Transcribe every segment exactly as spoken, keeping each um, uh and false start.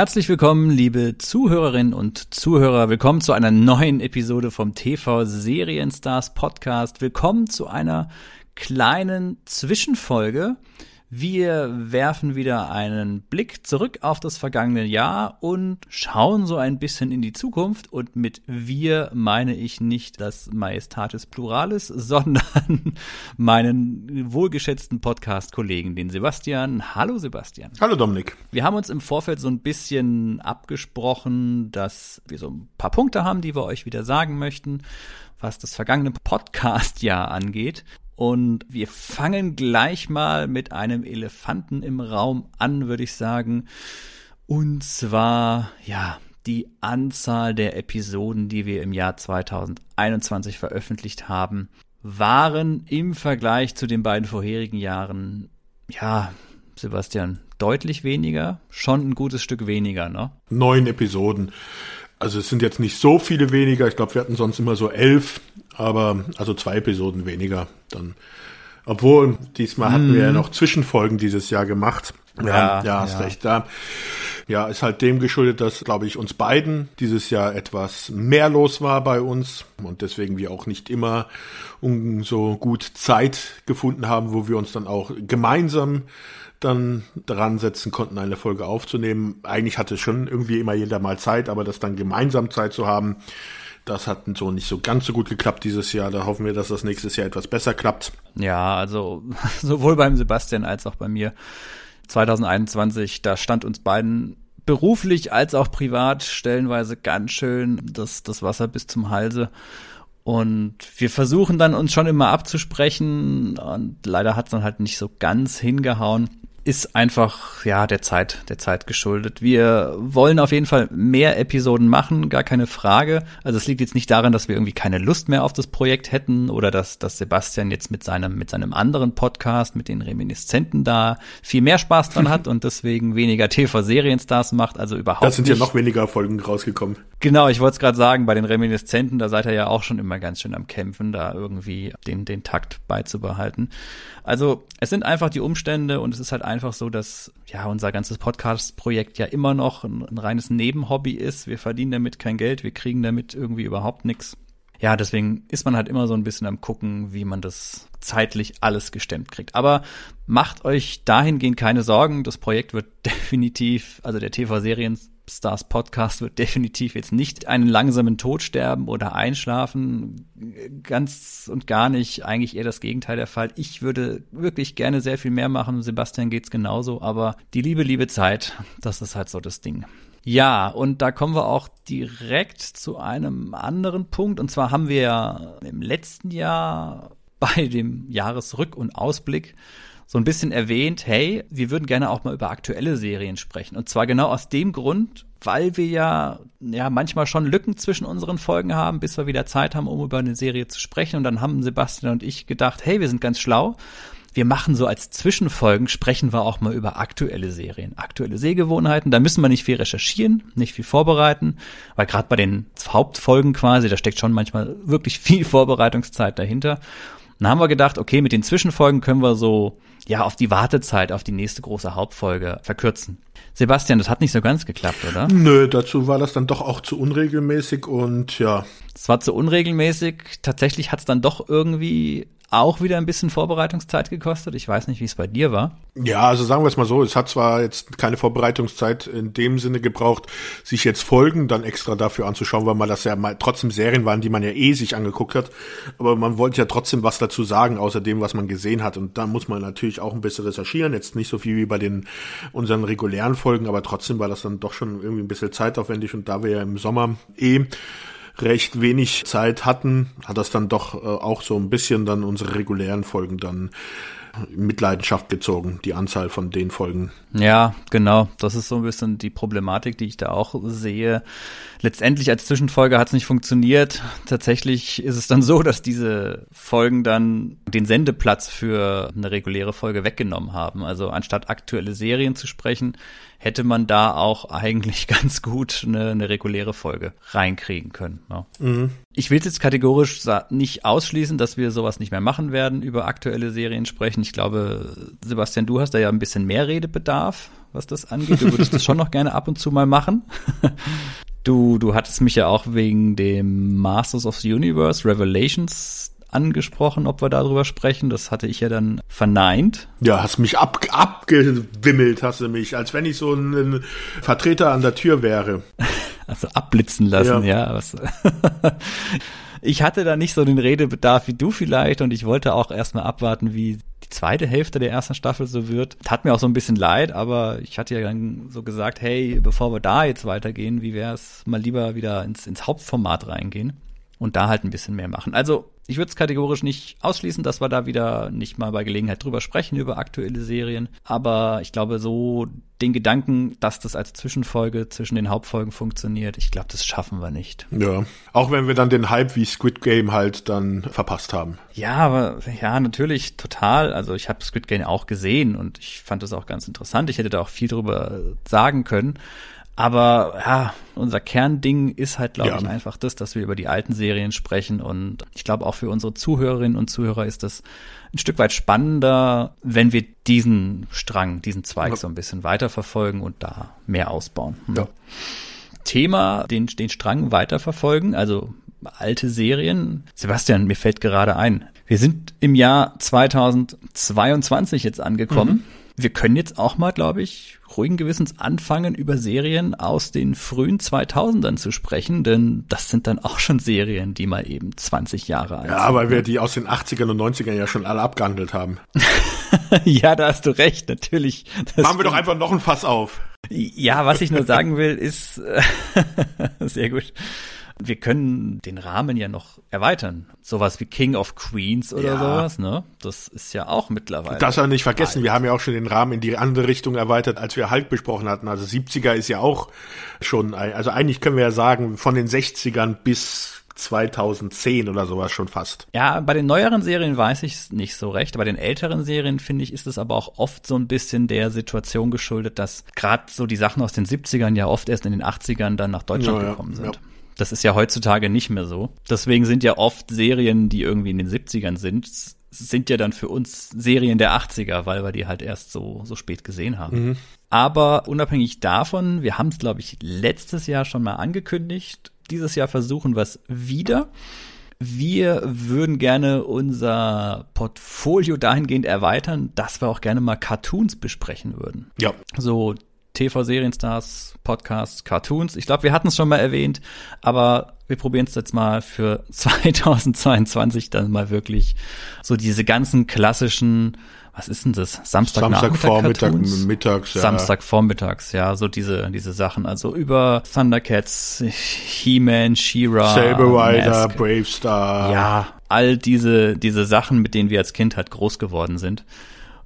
Herzlich willkommen, liebe Zuhörerinnen und Zuhörer. Willkommen zu einer neuen Episode vom T V-Serienstars Podcast. Willkommen zu einer kleinen Zwischenfolge. Wir werfen wieder einen Blick zurück auf das vergangene Jahr und schauen so ein bisschen in die Zukunft. Und mit wir meine ich nicht das Majestatis Pluralis, sondern meinen wohlgeschätzten Podcast-Kollegen, den Sebastian. Hallo Sebastian. Hallo Dominik. Wir haben uns im Vorfeld so ein bisschen abgesprochen, dass wir so ein paar Punkte haben, die wir euch wieder sagen möchten, was das vergangene Podcast-Jahr angeht. Und wir fangen gleich mal mit einem Elefanten im Raum an, würde ich sagen. Und zwar, ja, die Anzahl der Episoden, die wir im Jahr zwanzig einundzwanzig veröffentlicht haben, waren im Vergleich zu den beiden vorherigen Jahren, ja, Sebastian, deutlich weniger. Schon ein gutes Stück weniger, ne? Neun Episoden. Also es sind jetzt nicht so viele weniger. Ich glaube, wir hatten sonst immer so elf, aber also zwei Episoden weniger dann. Obwohl, diesmal hatten mm. wir ja noch Zwischenfolgen dieses Jahr gemacht. Ja, ja, ja hast ja. recht. Da. Ja, ist halt dem geschuldet, dass, glaube ich, uns beiden dieses Jahr etwas mehr los war bei uns und deswegen wir auch nicht immer so gut Zeit gefunden haben, wo wir uns dann auch gemeinsam dann dran setzen konnten, eine Folge aufzunehmen. Eigentlich hatte schon irgendwie immer jeder mal Zeit, aber das dann gemeinsam Zeit zu haben, das hat so nicht so ganz so gut geklappt dieses Jahr. Da hoffen wir, dass das nächstes Jahr etwas besser klappt. Ja, also sowohl beim Sebastian als auch bei mir. zwanzig einundzwanzig, da stand uns beiden beruflich als auch privat stellenweise ganz schön das, das Wasser bis zum Halse. Und wir versuchen dann uns schon immer abzusprechen und leider hat es dann halt nicht so ganz hingehauen. Ist einfach, ja, der Zeit, der Zeit geschuldet. Wir wollen auf jeden Fall mehr Episoden machen, gar keine Frage. Also es liegt jetzt nicht daran, dass wir irgendwie keine Lust mehr auf das Projekt hätten oder dass, dass Sebastian jetzt mit seinem, mit seinem anderen Podcast, mit den Reminiszenten da viel mehr Spaß dran hat und deswegen weniger T V-Serienstars macht, also überhaupt nicht. Da sind ja noch weniger Folgen rausgekommen. Genau, ich wollte es gerade sagen, bei den Reminiszenten, da seid ihr ja auch schon immer ganz schön am Kämpfen, da irgendwie den, den Takt beizubehalten. Also es sind einfach die Umstände und es ist halt einfach Einfach so, dass ja unser ganzes Podcast-Projekt ja immer noch ein, ein reines Nebenhobby ist. Wir verdienen damit kein Geld, wir kriegen damit irgendwie überhaupt nichts. Ja, deswegen ist man halt immer so ein bisschen am Gucken, wie man das zeitlich alles gestemmt kriegt. Aber macht euch dahingehend keine Sorgen. Das Projekt wird definitiv, also der T V-Serienstars-Podcast wird definitiv jetzt nicht einen langsamen Tod sterben oder einschlafen. Ganz und gar nicht. Eigentlich eher das Gegenteil der Fall. Ich würde wirklich gerne sehr viel mehr machen. Sebastian geht's genauso. Aber die liebe, liebe Zeit, das ist halt so das Ding. Ja, und da kommen wir auch direkt zu einem anderen Punkt. Und zwar haben wir ja im letzten Jahr bei dem Jahresrück- und Ausblick so ein bisschen erwähnt, hey, wir würden gerne auch mal über aktuelle Serien sprechen. Und zwar genau aus dem Grund, weil wir ja, ja manchmal schon Lücken zwischen unseren Folgen haben, bis wir wieder Zeit haben, um über eine Serie zu sprechen. Und dann haben Sebastian und ich gedacht, hey, wir sind ganz schlau. Wir machen so als Zwischenfolgen, sprechen wir auch mal über aktuelle Serien, aktuelle Sehgewohnheiten. Da müssen wir nicht viel recherchieren, nicht viel vorbereiten, weil gerade bei den Hauptfolgen quasi, da steckt schon manchmal wirklich viel Vorbereitungszeit dahinter. Und dann haben wir gedacht, okay, mit den Zwischenfolgen können wir so, ja, auf die Wartezeit, auf die nächste große Hauptfolge verkürzen. Sebastian, das hat nicht so ganz geklappt, oder? Nö, dazu war das dann doch auch zu unregelmäßig und ja. Es war zu unregelmäßig. Tatsächlich hat's dann doch irgendwie auch wieder ein bisschen Vorbereitungszeit gekostet. Ich weiß nicht, wie es bei dir war. Ja, also sagen wir es mal so, es hat zwar jetzt keine Vorbereitungszeit in dem Sinne gebraucht, sich jetzt Folgen dann extra dafür anzuschauen, weil man das ja mal trotzdem Serien waren, die man ja eh sich angeguckt hat, aber man wollte ja trotzdem was dazu sagen, außer dem, was man gesehen hat und da muss man natürlich auch ein bisschen recherchieren, jetzt nicht so viel wie bei den unseren regulären Folgen, aber trotzdem war das dann doch schon irgendwie ein bisschen zeitaufwendig und da wir ja im Sommer eh recht wenig Zeit hatten, hat das dann doch äh, auch so ein bisschen dann unsere regulären Folgen dann in Mitleidenschaft gezogen, die Anzahl von den Folgen. Ja, genau. Das ist so ein bisschen die Problematik, die ich da auch sehe. Letztendlich als Zwischenfolge hat es nicht funktioniert. Tatsächlich ist es dann so, dass diese Folgen dann den Sendeplatz für eine reguläre Folge weggenommen haben. Also anstatt aktuelle Serien zu sprechen, hätte man da auch eigentlich ganz gut eine, eine reguläre Folge reinkriegen können. Ja. Mhm. Ich will es jetzt kategorisch nicht ausschließen, dass wir sowas nicht mehr machen werden, über aktuelle Serien sprechen. Ich glaube, Sebastian, du hast da ja ein bisschen mehr Redebedarf. was das angeht. Du würdest das schon noch gerne ab und zu mal machen. Du, du hattest mich ja auch wegen dem Masters of the Universe Revelations angesprochen, ob wir darüber sprechen. Das hatte ich ja dann verneint. Ja, hast mich ab, abgewimmelt, hast du mich, als wenn ich so ein, ein Vertreter an der Tür wäre. Also abblitzen lassen, ja. ja was, ich hatte da nicht so den Redebedarf wie du vielleicht und ich wollte auch erstmal abwarten, wie die zweite Hälfte der ersten Staffel so wird. Tat mir auch so ein bisschen leid, aber ich hatte ja dann so gesagt, hey, bevor wir da jetzt weitergehen, wie wäre es mal lieber wieder ins, ins Hauptformat reingehen und da halt ein bisschen mehr machen. Also ich würde es kategorisch nicht ausschließen, dass wir da wieder nicht mal bei Gelegenheit drüber sprechen, über aktuelle Serien. Aber ich glaube, so den Gedanken, dass das als Zwischenfolge zwischen den Hauptfolgen funktioniert, ich glaube, das schaffen wir nicht. Ja, auch wenn wir dann den Hype wie Squid Game halt dann verpasst haben. Ja, aber ja, natürlich, total. Also ich habe Squid Game auch gesehen und ich fand das auch ganz interessant. Ich hätte da auch viel drüber sagen können. Aber ja, unser Kernding ist halt, glaube ja. ich, einfach das, dass wir über die alten Serien sprechen. Und ich glaube, auch für unsere Zuhörerinnen und Zuhörer ist das ein Stück weit spannender, wenn wir diesen Strang, diesen Zweig ja. so ein bisschen weiterverfolgen und da mehr ausbauen. Hm. Ja. Thema, den, den Strang weiterverfolgen, also alte Serien. Sebastian, mir fällt gerade ein, wir sind im Jahr zweitausendzweiundzwanzig jetzt angekommen. Mhm. Wir können jetzt auch mal, glaube ich, ruhigen Gewissens anfangen, über Serien aus den frühen zweitausendern zu sprechen, denn das sind dann auch schon Serien, die mal eben zwanzig Jahre alt sind. Ja, weil wir die aus den achtzigern und neunzigern ja schon alle abgehandelt haben. Ja, da hast du recht, natürlich. Machen wir doch einfach noch ein Fass auf. Ja, was ich nur sagen will, ist sehr gut. Wir können den Rahmen ja noch erweitern. Sowas wie King of Queens oder ja. sowas, ne? Das ist ja auch mittlerweile. Das soll nicht vergessen, alt. Wir haben ja auch schon den Rahmen in die andere Richtung erweitert, als wir Hulk besprochen hatten. Also siebziger ist ja auch schon, also eigentlich können wir ja sagen, von den sechzigern bis zweitausendzehn oder sowas schon fast. Ja, bei den neueren Serien weiß ich es nicht so recht. Bei den älteren Serien, finde ich, ist es aber auch oft so ein bisschen der Situation geschuldet, dass gerade so die Sachen aus den siebzigern ja oft erst in den achtzigern dann nach Deutschland ja, ja. gekommen sind. Ja. Das ist ja heutzutage nicht mehr so. Deswegen sind ja oft Serien, die irgendwie in den siebzigern sind, sind ja dann für uns Serien der achtziger, weil wir die halt erst so, so spät gesehen haben. Mhm. Aber unabhängig davon, wir haben es, glaube ich, letztes Jahr schon mal angekündigt. Dieses Jahr versuchen wir es wieder. Wir würden gerne unser Portfolio dahingehend erweitern, dass wir auch gerne mal Cartoons besprechen würden. Ja. So T V-Serienstars, Podcasts, Cartoons. Ich glaube, wir hatten es schon mal erwähnt, aber wir probieren es jetzt mal für zweitausendzweiundzwanzig dann mal wirklich so diese ganzen klassischen, was ist denn das? Samstagvormittag, mittags, ja. Samstagvormittags, ja, so diese diese Sachen. Also über ThunderCats, He-Man, She-Ra, Saber Rider, Brave Star. Ja, all diese diese Sachen, mit denen wir als Kind halt groß geworden sind.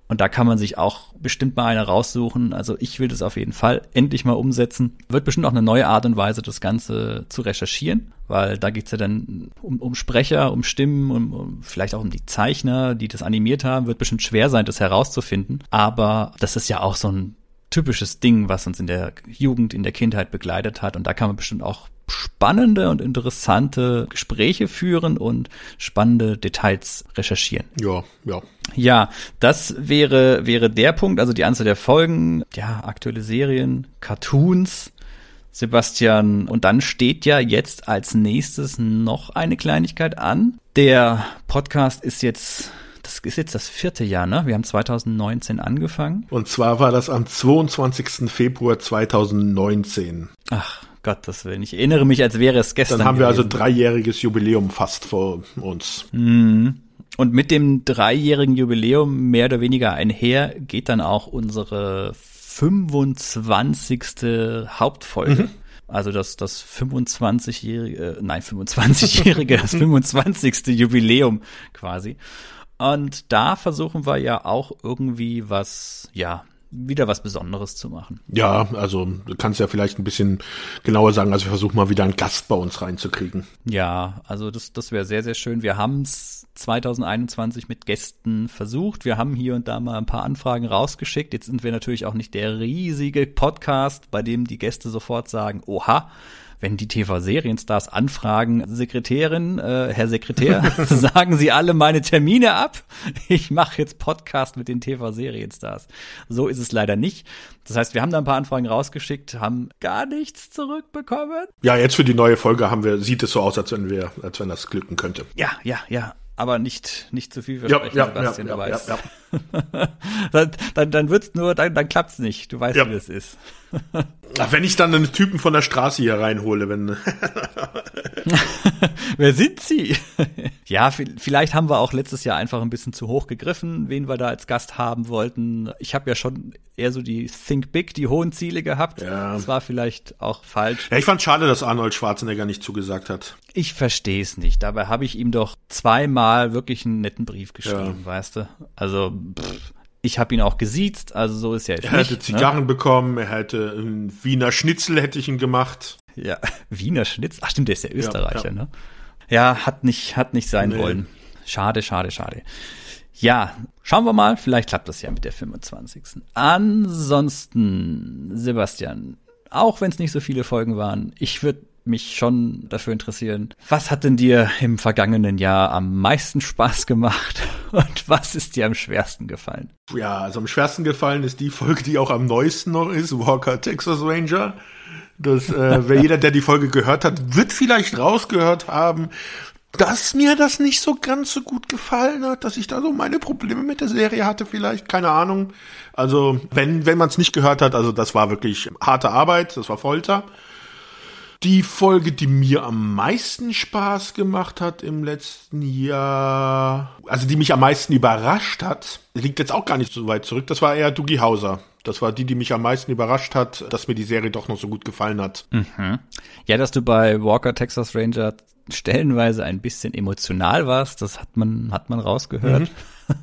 Und da kann man sich auch bestimmt mal eine raussuchen. Also ich will das auf jeden Fall endlich mal umsetzen. Wird bestimmt auch eine neue Art und Weise, das Ganze zu recherchieren. Weil da geht's ja dann um, um Sprecher, um Stimmen, um, um vielleicht auch um die Zeichner, die das animiert haben. Wird bestimmt schwer sein, das herauszufinden. Aber das ist ja auch so ein typisches Ding, was uns in der Jugend, in der Kindheit begleitet hat. Und da kann man bestimmt auch spannende und interessante Gespräche führen und spannende Details recherchieren. Ja, ja. Ja, das wäre wäre der Punkt, also die Anzahl der Folgen, ja, aktuelle Serien, Cartoons, Sebastian. Und dann steht ja jetzt als nächstes noch eine Kleinigkeit an. Der Podcast ist jetzt, das ist jetzt das vierte Jahr, ne? Wir haben zweitausendneunzehn angefangen. Und zwar war das am zweiundzwanzigsten Februar zweitausendneunzehn. Ach, Gottes Willen. Ich erinnere mich, als wäre es gestern. Dann haben wir gewesen. Also dreijähriges Jubiläum fast vor uns. Mhm. Und mit dem dreijährigen Jubiläum mehr oder weniger einher geht dann auch unsere fünfundzwanzigste Hauptfolge. Mhm. Also das das fünfundzwanzigjährige, nein, fünfundzwanzigjährige, das fünfundzwanzigste Jubiläum quasi. Und da versuchen wir ja auch irgendwie was, ja, wieder was Besonderes zu machen. Ja, also du kannst ja vielleicht ein bisschen genauer sagen, also wir versuchen mal wieder einen Gast bei uns reinzukriegen. Ja, also das, das wäre sehr, sehr schön. Wir haben es zweitausendeinundzwanzig mit Gästen versucht. Wir haben hier und da mal ein paar Anfragen rausgeschickt. Jetzt sind wir natürlich auch nicht der riesige Podcast, bei dem die Gäste sofort sagen, oha, wenn die T V-Serienstars anfragen, Sekretärin, äh, Herr Sekretär, sagen Sie alle meine Termine ab. Ich mache jetzt Podcast mit den T V-Serienstars. So ist es es leider nicht. Das heißt, wir haben da ein paar Anfragen rausgeschickt, haben gar nichts zurückbekommen. Ja, jetzt für die neue Folge haben wir, sieht es so aus, als wenn wir, als wenn das glücken könnte. Ja, ja, ja. Aber nicht, nicht zu viel versprechen, ja, ja, Sebastian, ja, ja, du weißt. Ja, ja. dann, dann, dann wird's nur, dann, dann klappt's nicht. Du weißt, ja. wie es ist. Ach, wenn ich dann einen Typen von der Straße hier reinhole, wenn. Wer sind sie? Ja, vielleicht haben wir auch letztes Jahr einfach ein bisschen zu hoch gegriffen, wen wir da als Gast haben wollten. Ich habe ja schon eher so die Think Big, die hohen Ziele gehabt. Ja. Das war vielleicht auch falsch. Ja, ich fand schade, dass Arnold Schwarzenegger nicht zugesagt hat. Ich verstehe es nicht. Dabei habe ich ihm doch zweimal wirklich einen netten Brief geschrieben, ja. weißt du? Also, pff. Ich habe ihn auch gesiezt, also so ist ja jetzt nicht. Er hätte Zigarren ne? bekommen, er hätte einen Wiener Schnitzel hätte ich ihn gemacht. Ja, Wiener Schnitzel? Ach stimmt, der ist ja Österreicher, ja, ja. ne? Ja, hat nicht, hat nicht sein nee. wollen. Schade, schade, schade. Ja, schauen wir mal, vielleicht klappt das ja mit der fünfundzwanzigsten. Ansonsten, Sebastian, auch wenn es nicht so viele Folgen waren, ich würde mich schon dafür interessieren, was hat denn dir im vergangenen Jahr am meisten Spaß gemacht und was ist dir am schwersten gefallen? Ja, also am schwersten gefallen ist die Folge, die auch am neuesten noch ist, Walker, Texas Ranger. Das, äh, wer jeder, der die Folge gehört hat, wird vielleicht rausgehört haben, dass mir das nicht so ganz so gut gefallen hat, dass ich da so meine Probleme mit der Serie hatte vielleicht, keine Ahnung. Also wenn, wenn man es nicht gehört hat, also das war wirklich harte Arbeit, das war Folter. Die Folge, die mir am meisten Spaß gemacht hat im letzten Jahr, also die mich am meisten überrascht hat, liegt jetzt auch gar nicht so weit zurück, das war eher Dougie Hauser. Das war die, die mich am meisten überrascht hat, dass mir die Serie doch noch so gut gefallen hat. Mhm. Ja, dass du bei Walker, Texas Ranger stellenweise ein bisschen emotional warst, das hat man, hat man rausgehört.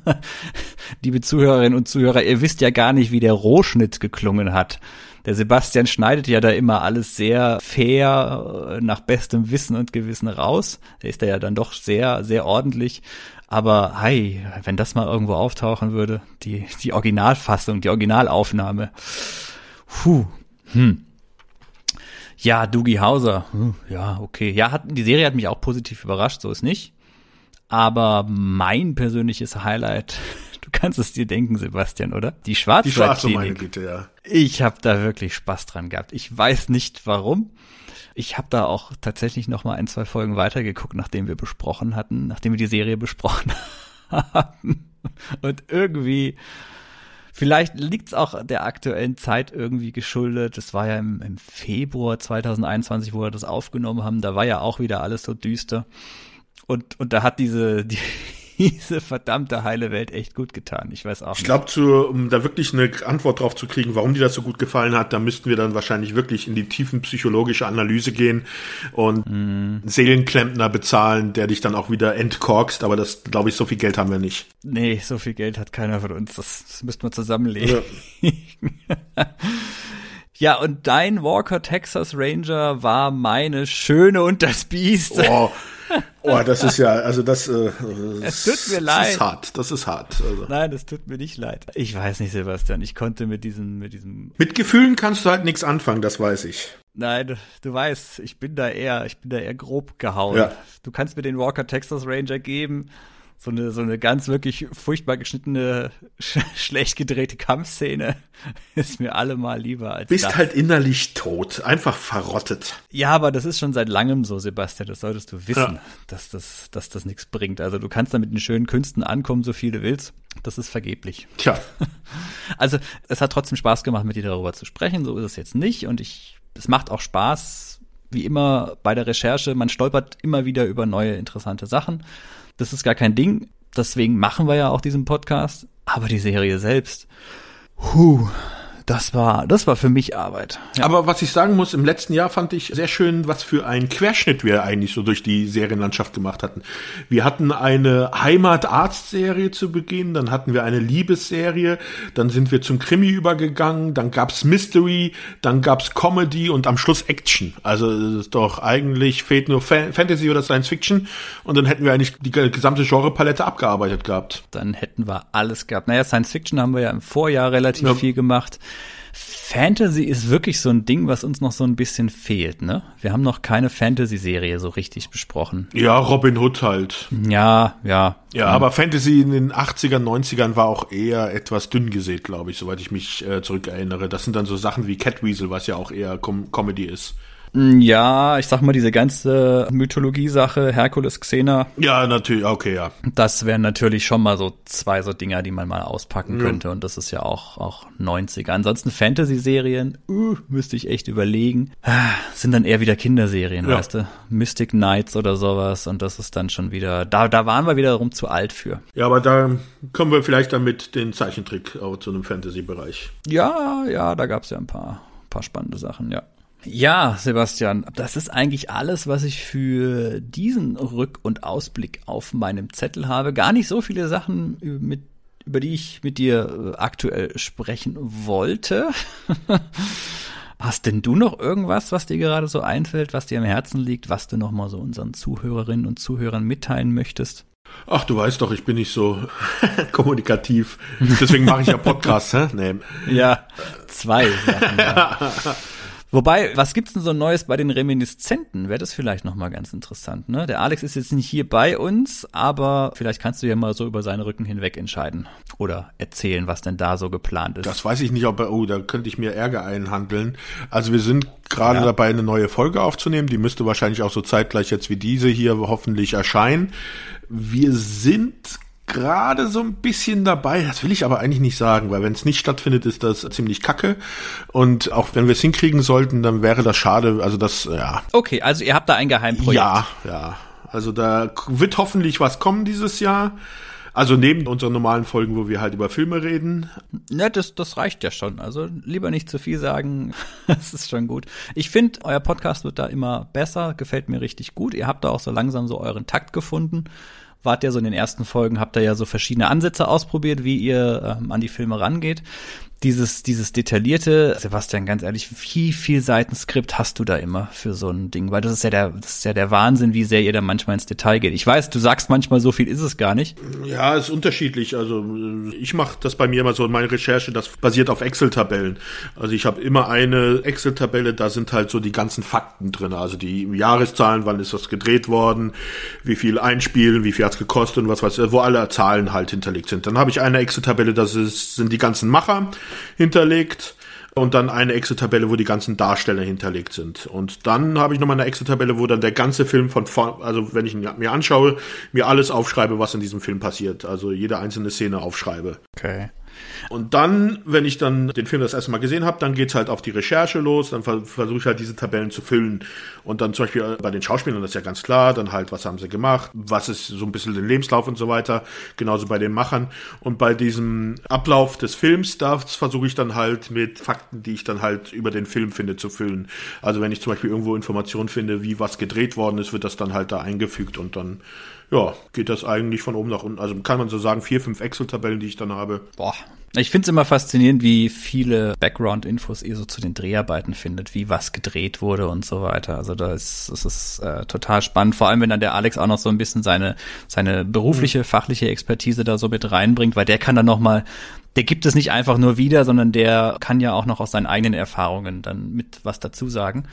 Mhm. Liebe Zuhörerinnen und Zuhörer, ihr wisst ja gar nicht, wie der Rohschnitt geklungen hat. Der Sebastian schneidet ja da immer alles sehr fair, nach bestem Wissen und Gewissen raus. Der ist da ja dann doch sehr, sehr ordentlich. Aber hey, wenn das mal irgendwo auftauchen würde, die, die Originalfassung, die Originalaufnahme. Puh. Hm. Ja, Dougie Hauser. Hm, ja, okay. Ja, hat, die Serie hat mich auch positiv überrascht, so ist nicht. Aber mein persönliches Highlight, du kannst es dir denken, Sebastian, oder? Die schwarze Die schwarze, meine Güte, ja. Ich habe da wirklich Spaß dran gehabt. Ich weiß nicht, warum. Ich habe da auch tatsächlich noch mal ein, zwei Folgen weitergeguckt, nachdem wir besprochen hatten, nachdem wir die Serie besprochen haben. Und irgendwie, vielleicht liegt's auch der aktuellen Zeit irgendwie geschuldet. Das war ja im, im Februar zwanzig einundzwanzig, wo wir das aufgenommen haben. Da war ja auch wieder alles so düster. Und, und da hat diese, die, diese verdammte heile Welt echt gut getan. Ich weiß auch nicht. Ich glaube, um da wirklich eine Antwort drauf zu kriegen, warum dir das so gut gefallen hat, da müssten wir dann wahrscheinlich wirklich in die tiefen psychologische Analyse gehen und mm. Seelenklempner bezahlen, der dich dann auch wieder entkorkst. Aber das, glaube ich, so viel Geld haben wir nicht. Nee, so viel Geld hat keiner von uns. Das, das müssten wir zusammenlegen. Ja. Ja, und dein Walker Texas Ranger war meine Schöne und das Biest. Oh. Oh, das ist ja, also das, äh, das, es tut mir leid. Das ist hart, das ist hart. Also. Nein, das tut mir nicht leid. Ich weiß nicht, Sebastian, ich konnte mit diesem, mit diesem. Mit Gefühlen kannst du halt nichts anfangen, das weiß ich. Nein, du, du weißt, ich bin da eher, ich bin da eher grob gehauen. Ja. Du kannst mir den Walker Texas Ranger geben. So eine, so eine ganz wirklich furchtbar geschnittene, sch- schlecht gedrehte Kampfszene ist mir allemal lieber als Bist das. Halt innerlich tot, einfach verrottet. Ja, aber das ist schon seit langem so, Sebastian, das solltest du wissen, ja. dass das, dass das nichts bringt. Also du kannst da mit den schönen Künsten ankommen, so viel du willst. Das ist vergeblich. Tja. Also es hat trotzdem Spaß gemacht, mit dir darüber zu sprechen, so ist es jetzt nicht. Und ich, es macht auch Spaß, wie immer bei der Recherche, man stolpert immer wieder über neue interessante Sachen. Das ist gar kein Ding, deswegen machen wir ja auch diesen Podcast, aber die Serie selbst, huh, das war, das war für mich Arbeit. Ja. Aber was ich sagen muss, im letzten Jahr fand ich sehr schön, was für einen Querschnitt wir eigentlich so durch die Serienlandschaft gemacht hatten. Wir hatten eine Heimatarzt-Serie zu Beginn, dann hatten wir eine Liebesserie, dann sind wir zum Krimi übergegangen, dann gab's Mystery, dann gab's Comedy und am Schluss Action. Also es ist doch eigentlich fehlt nur Fan- Fantasy oder Science Fiction und dann hätten wir eigentlich die gesamte Genrepalette abgearbeitet gehabt. Dann hätten wir alles gehabt. Naja, Science Fiction haben wir ja im Vorjahr relativ ja. viel gemacht. Fantasy ist wirklich so ein Ding, was uns noch so ein bisschen fehlt, ne? Wir haben noch keine Fantasy-Serie so richtig besprochen. Ja, Robin Hood halt. Ja, ja. Ja, aber Fantasy in den achtzigern, neunzigern war auch eher etwas dünn gesät, glaube ich, soweit ich mich äh, zurückerinnere. Das sind dann so Sachen wie Catweasel, was ja auch eher Com- Comedy ist. Ja, ich sag mal, diese ganze Mythologie-Sache, Herkules, Xena. Ja, natürlich, okay, ja. Das wären natürlich schon mal so zwei so Dinger, die man mal auspacken ja. könnte. Und das ist ja auch, auch neunziger. Ansonsten Fantasy-Serien, uh, müsste ich echt überlegen. Ah, sind dann eher wieder Kinderserien, ja. weißt du? Mystic Knights oder sowas. Und das ist dann schon wieder, da, da waren wir wiederum zu alt für. Ja, aber da kommen wir vielleicht dann mit den Zeichentrick auch zu einem Fantasy-Bereich. Ja, ja, da gab's ja ein paar, paar spannende Sachen, ja. Ja, Sebastian, das ist eigentlich alles, was ich für diesen Rück- und Ausblick auf meinem Zettel habe. Gar nicht so viele Sachen, mit, über die ich mit dir aktuell sprechen wollte. Hast denn du noch irgendwas, was dir gerade so einfällt, was dir am Herzen liegt, was du noch mal so unseren Zuhörerinnen und Zuhörern mitteilen möchtest? Ach, du weißt doch, ich bin nicht so kommunikativ. Deswegen mache ich ja Podcasts, hä? Nee. Ja, zwei Sachen. Ja. Wobei, was gibt's denn so Neues bei den Reminiszenten? Wäre das vielleicht nochmal ganz interessant, ne? Der Alex ist jetzt nicht hier bei uns, aber vielleicht kannst du ja mal so über seinen Rücken hinweg entscheiden oder erzählen, was denn da so geplant ist. Das weiß ich nicht, aber oh, da könnte ich mir Ärger einhandeln. Also wir sind gerade ja. dabei, eine neue Folge aufzunehmen. Die müsste wahrscheinlich auch so zeitgleich jetzt wie diese hier hoffentlich erscheinen. Wir sind gerade so ein bisschen dabei, das will ich aber eigentlich nicht sagen, weil wenn es nicht stattfindet, ist das ziemlich kacke und auch wenn wir es hinkriegen sollten, dann wäre das schade, also das, ja. Okay, also ihr habt da ein Geheimprojekt. Ja, ja, also da wird hoffentlich was kommen dieses Jahr. Also neben unseren normalen Folgen, wo wir halt über Filme reden. Ne, ja, das, das reicht ja schon. Also lieber nicht zu viel sagen. Das ist schon gut. Ich finde, euer Podcast wird da immer besser. Gefällt mir richtig gut. Ihr habt da auch so langsam so euren Takt gefunden. Wart ja so in den ersten Folgen, habt ihr ja so verschiedene Ansätze ausprobiert, wie ihr ähm, an die Filme rangeht. Dieses, dieses detaillierte, Sebastian, ganz ehrlich, wie viel Seitenskript hast du da immer für so ein Ding? Weil das ist ja der, das ist ja der Wahnsinn, wie sehr ihr da manchmal ins Detail geht. Ich weiß, du sagst manchmal, so viel ist es gar nicht. Ja, ist unterschiedlich. Also ich mache das bei mir immer so in meiner Recherche, das basiert auf Excel-Tabellen. Also ich habe immer eine Excel-Tabelle, da sind halt so die ganzen Fakten drin. Also die Jahreszahlen, wann ist das gedreht worden, wie viel einspielen, wie viel hat's gekostet und was weiß ich, wo alle Zahlen halt hinterlegt sind. Dann habe ich eine Excel-Tabelle, das ist, sind die ganzen Macher hinterlegt und dann eine Excel-Tabelle, wo die ganzen Darsteller hinterlegt sind. Und dann habe ich nochmal eine Excel-Tabelle, wo dann der ganze Film von vorn, also wenn ich ihn mir anschaue, mir alles aufschreibe, was in diesem Film passiert. Also jede einzelne Szene aufschreibe. Okay. Und dann, wenn ich dann den Film das erste Mal gesehen habe, dann geht's halt auf die Recherche los, dann ver- versuche ich halt diese Tabellen zu füllen. Und dann zum Beispiel bei den Schauspielern, das ist ja ganz klar, dann halt, was haben sie gemacht, was ist so ein bisschen der Lebenslauf und so weiter, genauso bei den Machern. Und bei diesem Ablauf des Films, da versuche ich dann halt mit Fakten, die ich dann halt über den Film finde, zu füllen. Also wenn ich zum Beispiel irgendwo Informationen finde, wie was gedreht worden ist, wird das dann halt da eingefügt und dann ja, geht das eigentlich von oben nach unten. Also kann man so sagen, vier, fünf Excel-Tabellen, die ich dann habe. Boah. Ich find's immer faszinierend, wie viele Background-Infos ihr so zu den Dreharbeiten findet, wie was gedreht wurde und so weiter. Also da ist es ist äh, total spannend, vor allem wenn dann der Alex auch noch so ein bisschen seine seine berufliche, mhm. fachliche Expertise da so mit reinbringt, weil der kann dann noch mal, der gibt es nicht einfach nur wieder, sondern der kann ja auch noch aus seinen eigenen Erfahrungen dann mit was dazu sagen.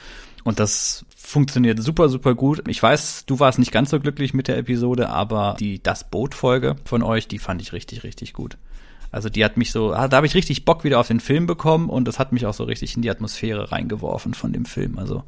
Und das funktioniert super, super gut. Ich weiß, du warst nicht ganz so glücklich mit der Episode, aber die Das Boot-Folge von euch, die fand ich richtig, richtig gut. Also die hat mich so, da habe ich richtig Bock wieder auf den Film bekommen und das hat mich auch so richtig in die Atmosphäre reingeworfen von dem Film. Also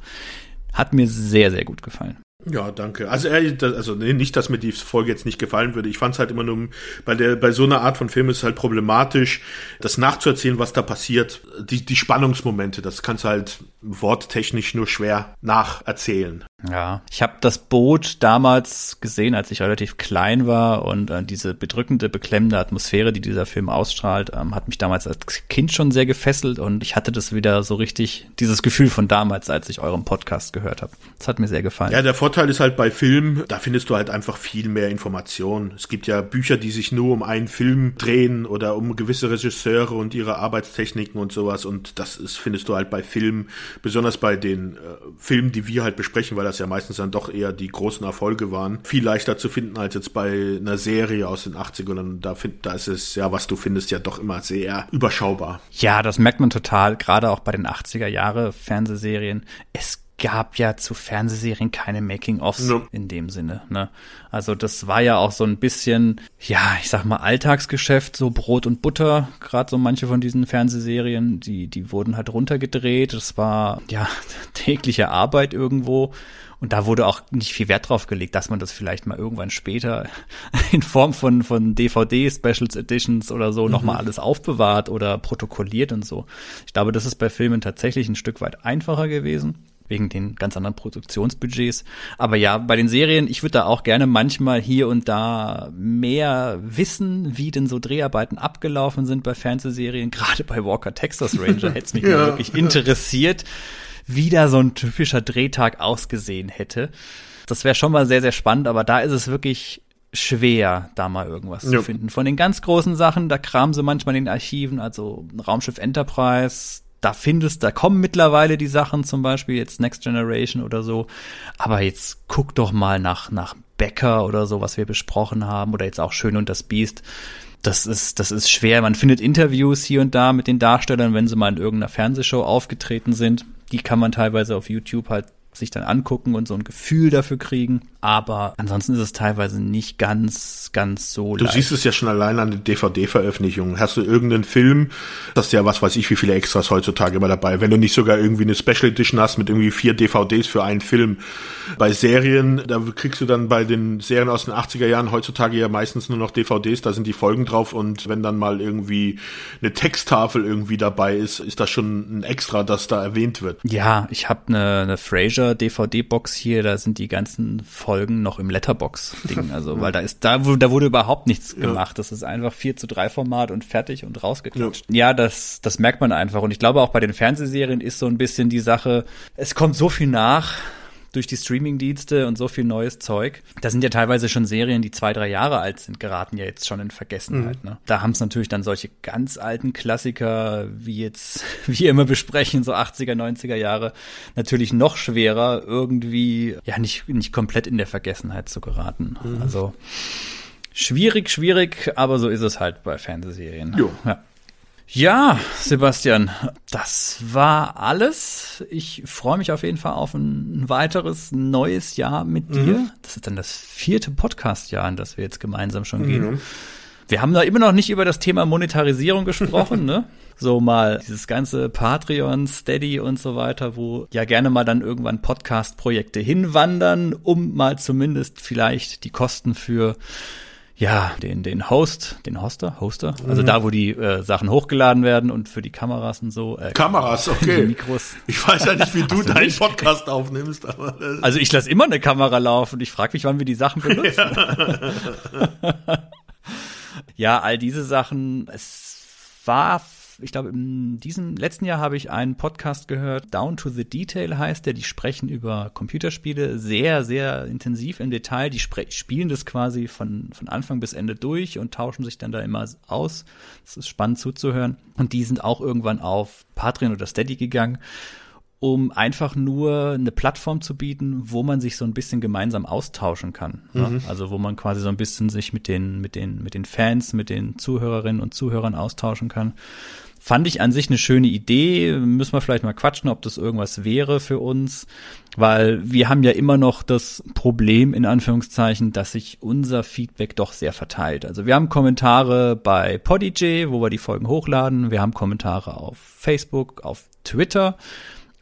hat mir sehr, sehr gut gefallen. Ja, danke. Also, also nee, nicht, dass mir die Folge jetzt nicht gefallen würde. Ich fand es halt immer nur, bei der bei so einer Art von Film ist es halt problematisch, das nachzuerzählen, was da passiert. Die, die Spannungsmomente, das kannst du halt worttechnisch nur schwer nacherzählen. Ja, ich habe das Boot damals gesehen, als ich relativ klein war und äh, diese bedrückende, beklemmende Atmosphäre, die dieser Film ausstrahlt, ähm, hat mich damals als Kind schon sehr gefesselt und ich hatte das wieder so richtig, dieses Gefühl von damals, als ich euren Podcast gehört habe. Das hat mir sehr gefallen. Ja, der Vorteil ist halt bei Filmen, da findest du halt einfach viel mehr Informationen. Es gibt ja Bücher, die sich nur um einen Film drehen oder um gewisse Regisseure und ihre Arbeitstechniken und sowas und das ist, findest du halt bei Filmen besonders bei den äh, Filmen, die wir halt besprechen, weil das ja meistens dann doch eher die großen Erfolge waren, viel leichter zu finden als jetzt bei einer Serie aus den achtzigern. Da, find, da ist es ja, was du findest, ja doch immer sehr überschaubar. Ja, das merkt man total, gerade auch bei den achtziger-Jahre-Fernsehserien. Es gab ja zu Fernsehserien keine Making-ofs no. in dem Sinne. Ne? Also das war ja auch so ein bisschen, ja, ich sag mal Alltagsgeschäft, so Brot und Butter. Gerade so manche von diesen Fernsehserien, die die wurden halt runtergedreht. Das war ja tägliche Arbeit irgendwo. Und da wurde auch nicht viel Wert drauf gelegt, dass man das vielleicht mal irgendwann später in Form von von D V D, Specials Editions oder so mhm. nochmal alles aufbewahrt oder protokolliert und so. Ich glaube, das ist bei Filmen tatsächlich ein Stück weit einfacher gewesen, wegen den ganz anderen Produktionsbudgets. Aber ja, bei den Serien, ich würde da auch gerne manchmal hier und da mehr wissen, wie denn so Dreharbeiten abgelaufen sind bei Fernsehserien. Gerade bei Walker, Texas Ranger hätte es mich ja, wirklich interessiert, wie da so ein typischer Drehtag ausgesehen hätte. Das wäre schon mal sehr, sehr spannend, aber da ist es wirklich schwer, da mal irgendwas ja. zu finden. Von den ganz großen Sachen, da kramen sie manchmal in den Archiven, also Raumschiff Enterprise, da findest, da kommen mittlerweile die Sachen, zum Beispiel jetzt Next Generation oder so. Aber jetzt guck doch mal nach, nach Becker oder so, was wir besprochen haben. Oder jetzt auch Schön und das Biest. Das ist, das ist schwer. Man findet Interviews hier und da mit den Darstellern, wenn sie mal in irgendeiner Fernsehshow aufgetreten sind. Die kann man teilweise auf YouTube halt sich dann angucken und so ein Gefühl dafür kriegen. Aber ansonsten ist es teilweise nicht ganz, ganz so leicht. Du siehst es ja schon allein an den D V D-Veröffentlichungen. Hast du irgendeinen Film, das ist ja was weiß ich, wie viele Extras heutzutage immer dabei. Wenn du nicht sogar irgendwie eine Special Edition hast mit irgendwie vier D V Ds für einen Film. Bei Serien, da kriegst du dann bei den Serien aus den achtziger Jahren heutzutage ja meistens nur noch D V Ds, da sind die Folgen drauf und wenn dann mal irgendwie eine Texttafel irgendwie dabei ist, ist das schon ein Extra, das da erwähnt wird. Ja, ich habe eine, eine Frasier D V D-Box hier, da sind die ganzen Folgen noch im Letterbox-Ding, also weil da ist, da, da wurde überhaupt nichts gemacht, ja. Das ist einfach vier zu drei Format und fertig und rausgeklatscht. Ja, ja das, das merkt man einfach und ich glaube auch bei den Fernsehserien ist so ein bisschen die Sache, es kommt so viel nach durch die Streaming-Dienste und so viel neues Zeug. Da sind ja teilweise schon Serien, die zwei, drei Jahre alt sind, geraten ja jetzt schon in Vergessenheit. Mhm. Ne? Da haben es natürlich dann solche ganz alten Klassiker, wie jetzt wir immer besprechen, so achtziger, neunziger Jahre, natürlich noch schwerer, irgendwie ja nicht, nicht komplett in der Vergessenheit zu geraten. Mhm. Also schwierig, schwierig, aber so ist es halt bei Fernsehserien. Jo. Ja. Ja, Sebastian, das war alles. Ich freue mich auf jeden Fall auf ein weiteres neues Jahr mit dir. Mhm. Das ist dann das vierte Podcast-Jahr, in das wir jetzt gemeinsam schon mhm. gehen. Wir haben da immer noch nicht über das Thema Monetarisierung gesprochen, ne? So mal dieses ganze Patreon, Steady und so weiter, wo ja gerne mal dann irgendwann Podcast-Projekte hinwandern, um mal zumindest vielleicht die Kosten für ja, den den Host, den Hoster, Hoster, also mhm. da, wo die äh, Sachen hochgeladen werden und für die Kameras und so. Äh, Kameras, okay. Mikros. Ich weiß ja nicht, wie du deinen nicht? Podcast aufnimmst. Aber also ich lasse immer eine Kamera laufen. Ich frage mich, wann wir die Sachen benutzen. Ja, ja all diese Sachen. Es war, ich glaube, in diesem letzten Jahr habe ich einen Podcast gehört, Down to the Detail heißt der, die sprechen über Computerspiele sehr, sehr intensiv im Detail, die spre- spielen das quasi von, von Anfang bis Ende durch und tauschen sich dann da immer aus, das ist spannend zuzuhören und die sind auch irgendwann auf Patreon oder Steady gegangen, um einfach nur eine Plattform zu bieten, wo man sich so ein bisschen gemeinsam austauschen kann. Mhm. Ne? Also wo man quasi so ein bisschen sich mit den, mit den, mit den Fans, mit den Zuhörerinnen und Zuhörern austauschen kann. Fand ich an sich eine schöne Idee. Müssen wir vielleicht mal quatschen, ob das irgendwas wäre für uns. Weil wir haben ja immer noch das Problem, in Anführungszeichen, dass sich unser Feedback doch sehr verteilt. Also wir haben Kommentare bei Podigee, wo wir die Folgen hochladen. Wir haben Kommentare auf Facebook, auf Twitter.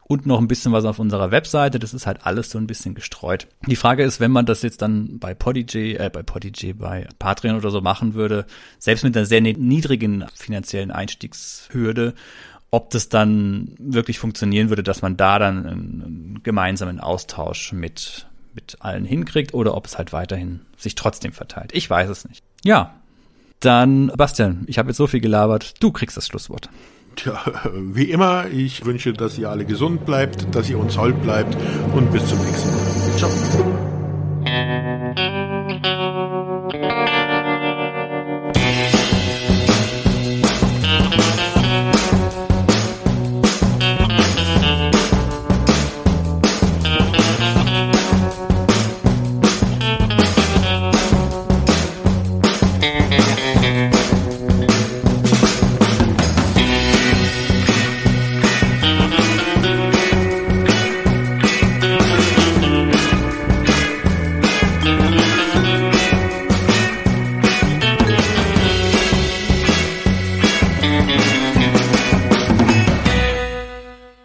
Und noch ein bisschen was auf unserer Webseite. Das ist halt alles so ein bisschen gestreut. Die Frage ist, wenn man das jetzt dann bei Podigee, äh, bei Podigee, bei Patreon oder so machen würde, selbst mit einer sehr niedrigen finanziellen Einstiegshürde, ob das dann wirklich funktionieren würde, dass man da dann einen, einen gemeinsamen Austausch mit, mit allen hinkriegt oder ob es halt weiterhin sich trotzdem verteilt. Ich weiß es nicht. Ja, dann, Bastian, ich habe jetzt so viel gelabert. Du kriegst das Schlusswort. Tja, wie immer, ich wünsche, dass ihr alle gesund bleibt, dass ihr uns hold bleibt und bis zum nächsten Mal. Ciao.